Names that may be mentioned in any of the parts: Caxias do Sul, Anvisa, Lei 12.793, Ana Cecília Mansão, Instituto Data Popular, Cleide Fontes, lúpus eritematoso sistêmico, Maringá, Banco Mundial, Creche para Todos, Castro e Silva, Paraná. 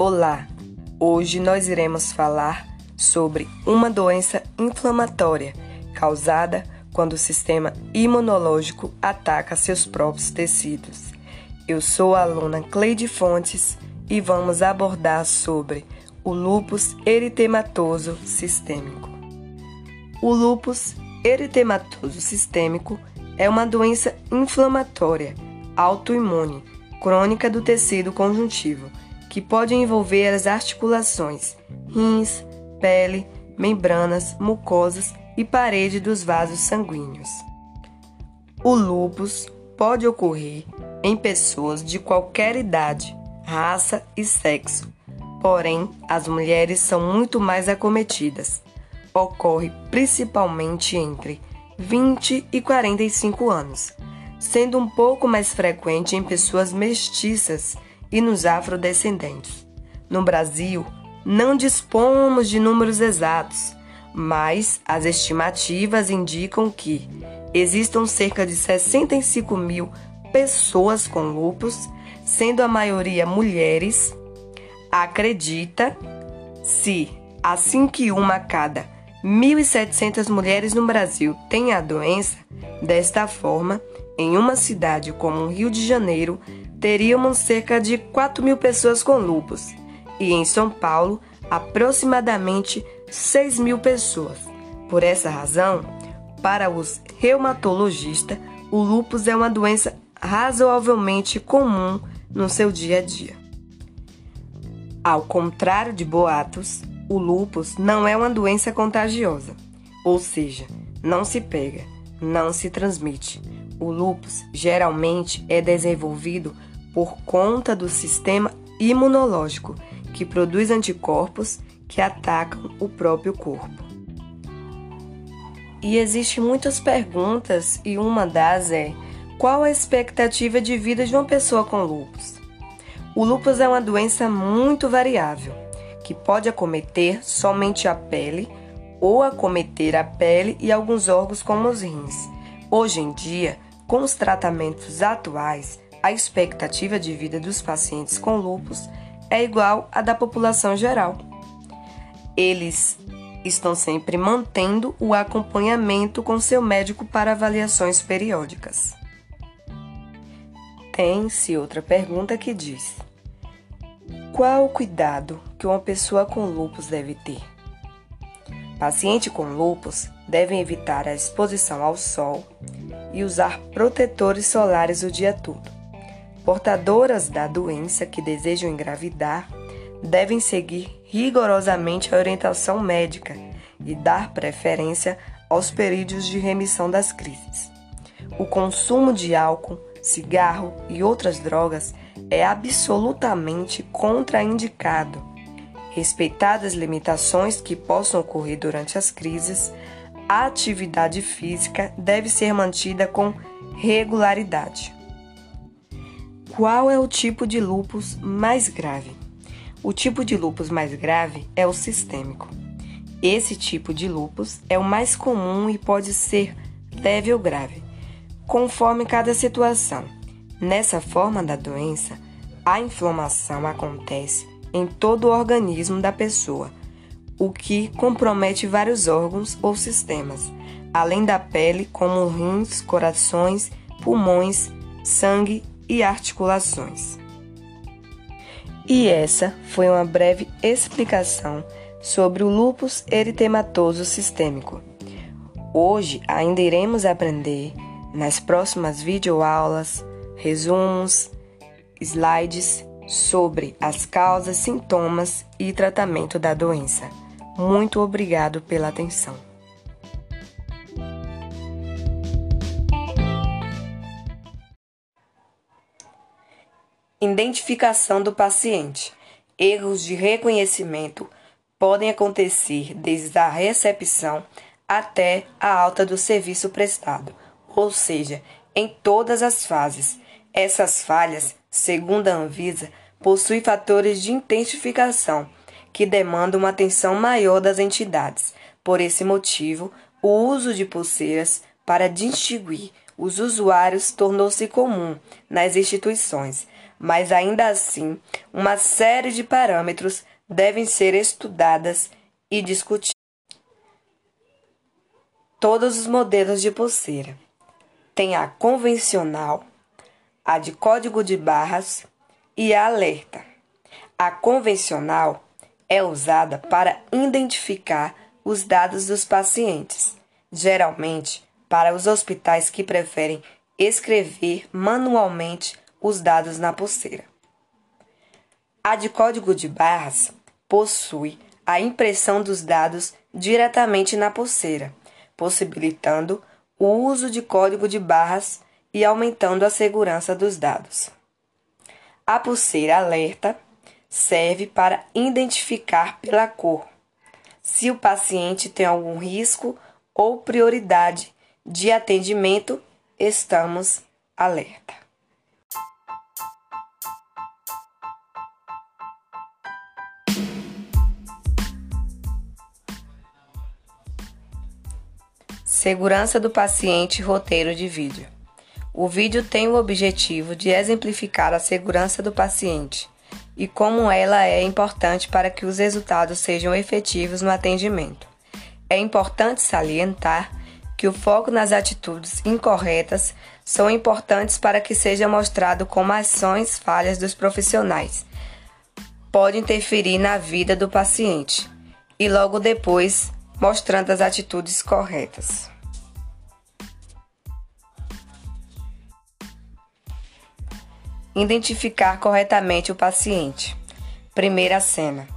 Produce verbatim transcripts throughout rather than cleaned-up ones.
Olá! Hoje nós iremos falar sobre uma doença inflamatória causada quando o sistema imunológico ataca seus próprios tecidos. Eu sou a aluna Cleide Fontes e vamos abordar sobre o lúpus eritematoso sistêmico. O lúpus eritematoso sistêmico é uma doença inflamatória autoimune crônica do tecido conjuntivo, que pode envolver as articulações, rins, pele, membranas, mucosas e parede dos vasos sanguíneos. O lúpus pode ocorrer em pessoas de qualquer idade, raça e sexo, porém as mulheres são muito mais acometidas. Ocorre principalmente entre vinte e quarenta e cinco anos, sendo um pouco mais frequente em pessoas mestiças e nos afrodescendentes. No Brasil, não dispomos de números exatos, mas as estimativas indicam que existam cerca de sessenta e cinco mil pessoas com lúpus, sendo a maioria mulheres. Acredita-se, assim que uma a cada mil e setecentas mulheres no Brasil tem a doença, desta forma, em uma cidade como o Rio de Janeiro, teríamos cerca de quatro mil pessoas com lúpus e em São Paulo, aproximadamente seis mil pessoas. Por essa razão, para os reumatologistas, o lúpus é uma doença razoavelmente comum no seu dia a dia. Ao contrário de boatos, o lúpus não é uma doença contagiosa, ou seja, não se pega, não se transmite. O lúpus geralmente é desenvolvido por conta do sistema imunológico, que produz anticorpos que atacam o próprio corpo. E existem muitas perguntas e uma das é: qual a expectativa de vida de uma pessoa com lúpus? O lúpus é uma doença muito variável, que pode acometer somente a pele ou acometer a pele e alguns órgãos como os rins. Hoje em dia, com os tratamentos atuais, a expectativa de vida dos pacientes com lúpus é igual à da população geral. Eles estão sempre mantendo o acompanhamento com seu médico para avaliações periódicas. Tem-se outra pergunta que diz: qual o cuidado que uma pessoa com lúpus deve ter? Paciente com lúpus devem evitar a exposição ao sol e usar protetores solares o dia todo. Portadoras da doença que desejam engravidar devem seguir rigorosamente a orientação médica e dar preferência aos períodos de remissão das crises. O consumo de álcool, cigarro e outras drogas é absolutamente contraindicado. Respeitadas as limitações que possam ocorrer durante as crises, a atividade física deve ser mantida com regularidade. Qual é o tipo de lúpus mais grave? O tipo de lúpus mais grave é o sistêmico. Esse tipo de lúpus é o mais comum e pode ser leve ou grave, conforme cada situação. Nessa forma da doença, a inflamação acontece em todo o organismo da pessoa, o que compromete vários órgãos ou sistemas, além da pele, como rins, corações, pulmões, sangue e articulações. E essa foi uma breve explicação sobre o lúpus eritematoso sistêmico. Hoje ainda iremos aprender, nas próximas videoaulas, resumos, slides, sobre as causas, sintomas e tratamento da doença. Muito obrigado pela atenção. Identificação do paciente. Erros de reconhecimento podem acontecer desde a recepção até a alta do serviço prestado, ou seja, em todas as fases. Essas falhas, segundo a Anvisa, possuem fatores de intensificação que demandam uma atenção maior das entidades. Por esse motivo, o uso de pulseiras para distinguir os usuários tornou-se comum nas instituições, mas ainda assim, uma série de parâmetros devem ser estudadas e discutidas. Todos os modelos de pulseira. Tem a convencional, a de código de barras e a alerta. A convencional é usada para identificar os dados dos pacientes, geralmente para os hospitais que preferem escrever manualmente os dados na pulseira. A de código de barras possui a impressão dos dados diretamente na pulseira, possibilitando o uso de código de barras e aumentando a segurança dos dados. A pulseira alerta serve para identificar pela cor se o paciente tem algum risco ou prioridade de atendimento. Estamos alerta. Segurança do paciente, roteiro de vídeo. O vídeo tem o objetivo de exemplificar a segurança do paciente e como ela é importante para que os resultados sejam efetivos no atendimento. É importante salientar que o foco nas atitudes incorretas são importantes para que seja mostrado como ações falhas dos profissionais podem interferir na vida do paciente e logo depois mostrando as atitudes corretas. Identificar corretamente o paciente. Primeira cena.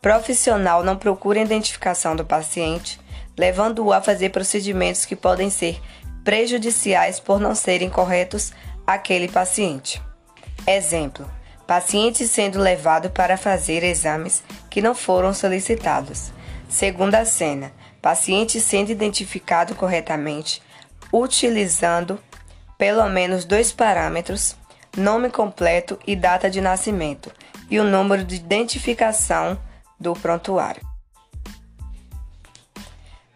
Profissional não procura a identificação do paciente, levando-o a fazer procedimentos que podem ser prejudiciais por não serem corretos àquele paciente. Exemplo: paciente sendo levado para fazer exames que não foram solicitados. Segunda cena: paciente sendo identificado corretamente, utilizando pelo menos dois parâmetros, nome completo e data de nascimento, e o número de identificação do prontuário.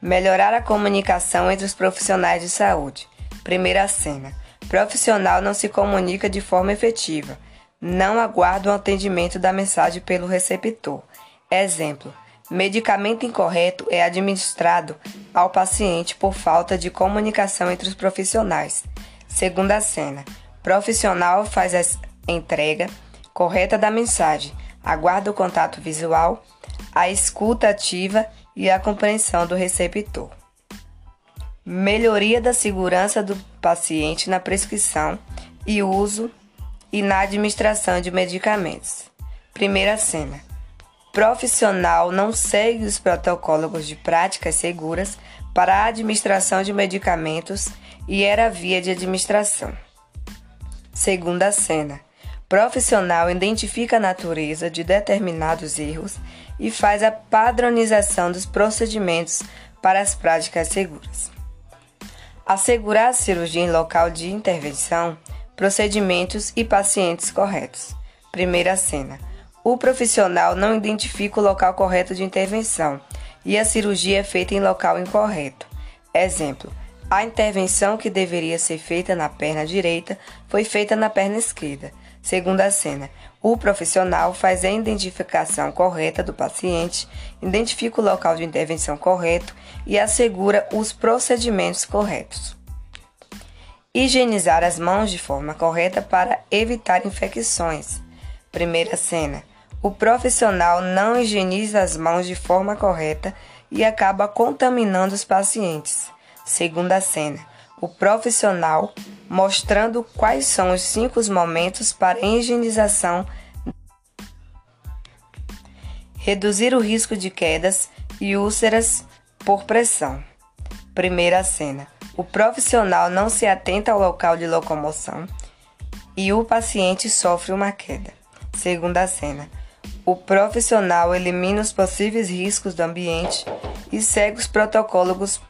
Melhorar a comunicação entre os profissionais de saúde. Primeira cena. Profissional não se comunica de forma efetiva. Não aguarda o atendimento da mensagem pelo receptor. Exemplo. Medicamento incorreto é administrado ao paciente por falta de comunicação entre os profissionais. Segunda cena. Profissional faz a entrega correta da mensagem. Aguarda o contato visual, a escuta ativa e a compreensão do receptor. Melhoria da segurança do paciente na prescrição e uso e na administração de medicamentos. Primeira cena. Profissional não segue os protocolos de práticas seguras para a administração de medicamentos e era via de administração. Segunda cena. Profissional identifica a natureza de determinados erros e faz a padronização dos procedimentos para as práticas seguras. Assegurar a cirurgia em local de intervenção, procedimentos e pacientes corretos. Primeira cena. O profissional não identifica o local correto de intervenção e a cirurgia é feita em local incorreto. Exemplo. A intervenção que deveria ser feita na perna direita foi feita na perna esquerda. Segunda cena. O profissional faz a identificação correta do paciente, identifica o local de intervenção correto e assegura os procedimentos corretos. Higienizar as mãos de forma correta para evitar infecções. Primeira cena. O profissional não higieniza as mãos de forma correta e acaba contaminando os pacientes. Segunda cena. O profissional mostrando quais são os cinco momentos para higienização, reduzir o risco de quedas e úlceras por pressão. Primeira cena. O profissional não se atenta ao local de locomoção e o paciente sofre uma queda. Segunda cena. O profissional elimina os possíveis riscos do ambiente e segue os protocolos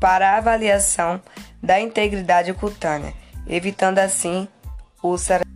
para a avaliação da integridade cutânea, evitando assim úlceras.